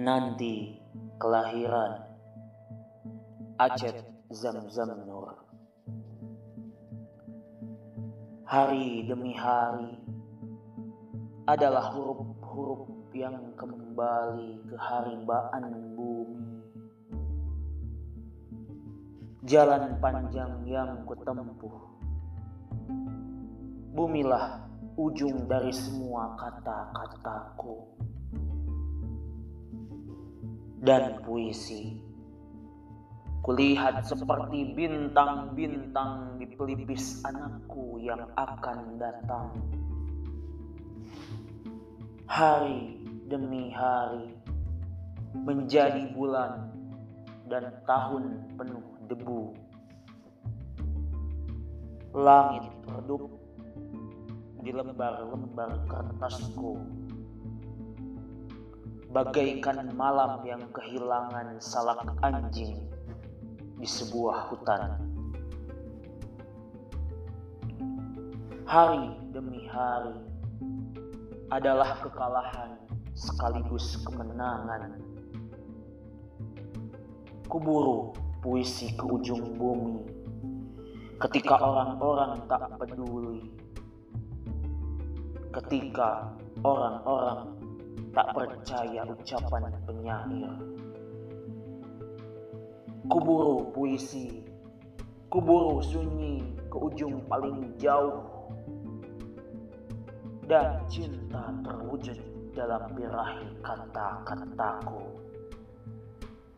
menanti kelahiran Ajat Zamzam Nur. Hari demi hari adalah huruf-huruf yang kembali ke haribaan bumi. Jalan panjang yang kutempuh, bumilah ujung dari semua kata-kataku. Dan puisi kulihat seperti bintang-bintang di pelipis anakku yang akan datang. Hari demi hari menjadi bulan dan tahun penuh debu. Langit redup di lembar-lembar kertasku, bagaikan malam yang kehilangan salak anjing di sebuah hutan. Hari demi hari adalah kekalahan sekaligus kemenangan. Kuburu puisi ke ujung bumi ketika orang-orang tak peduli, ketika orang-orang tak percaya ucapan penyair. Kuburu puisi, kuburu sunyi ke ujung paling jauh. Dan cinta terwujud dalam birahi kata-kataku,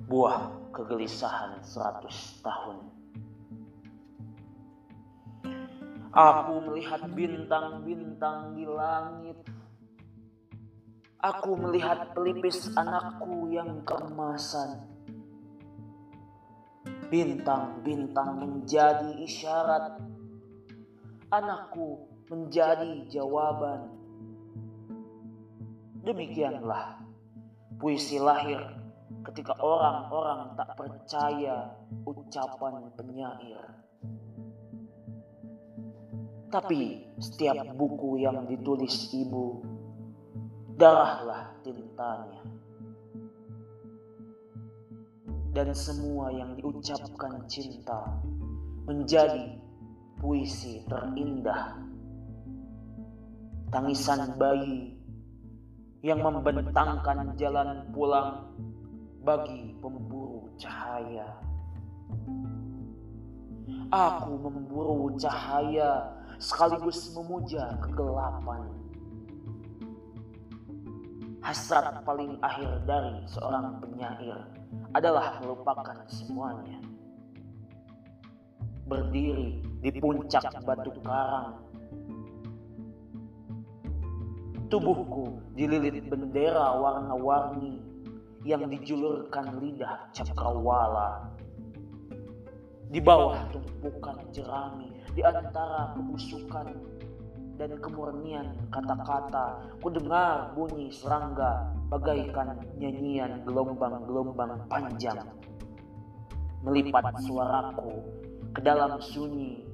buah kegelisahan 100 tahun. Aku melihat bintang-bintang di langit, aku melihat pelipis anakku yang keemasan. Bintang-bintang menjadi isyarat, anakku menjadi jawaban. Demikianlah puisi lahir ketika orang-orang tak percaya ucapan penyair. Tapi setiap buku yang ditulis ibu, darahlah tintanya, dan semua yang diucapkan cinta menjadi puisi terindah. Tangisan bayi yang membentangkan jalan pulang bagi pemburu cahaya. Aku memburu cahaya sekaligus memuja kegelapan. Hasrat paling akhir dari seorang penyair adalah melupakan semuanya. Berdiri di puncak batu karang, tubuhku dililit bendera warna-warni yang dijulurkan lidah cakrawala. Di bawah tumpukan jerami, di antara kebusukan dan kemurnian kata-kata, ku dengar bunyi serangga bagaikan nyanyian gelombang-gelombang panjang melipat suaraku ke dalam sunyi.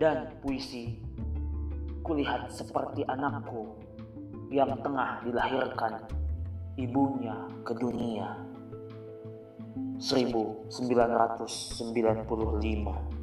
Dan puisi kulihat seperti anakku yang tengah dilahirkan ibunya ke dunia. 1995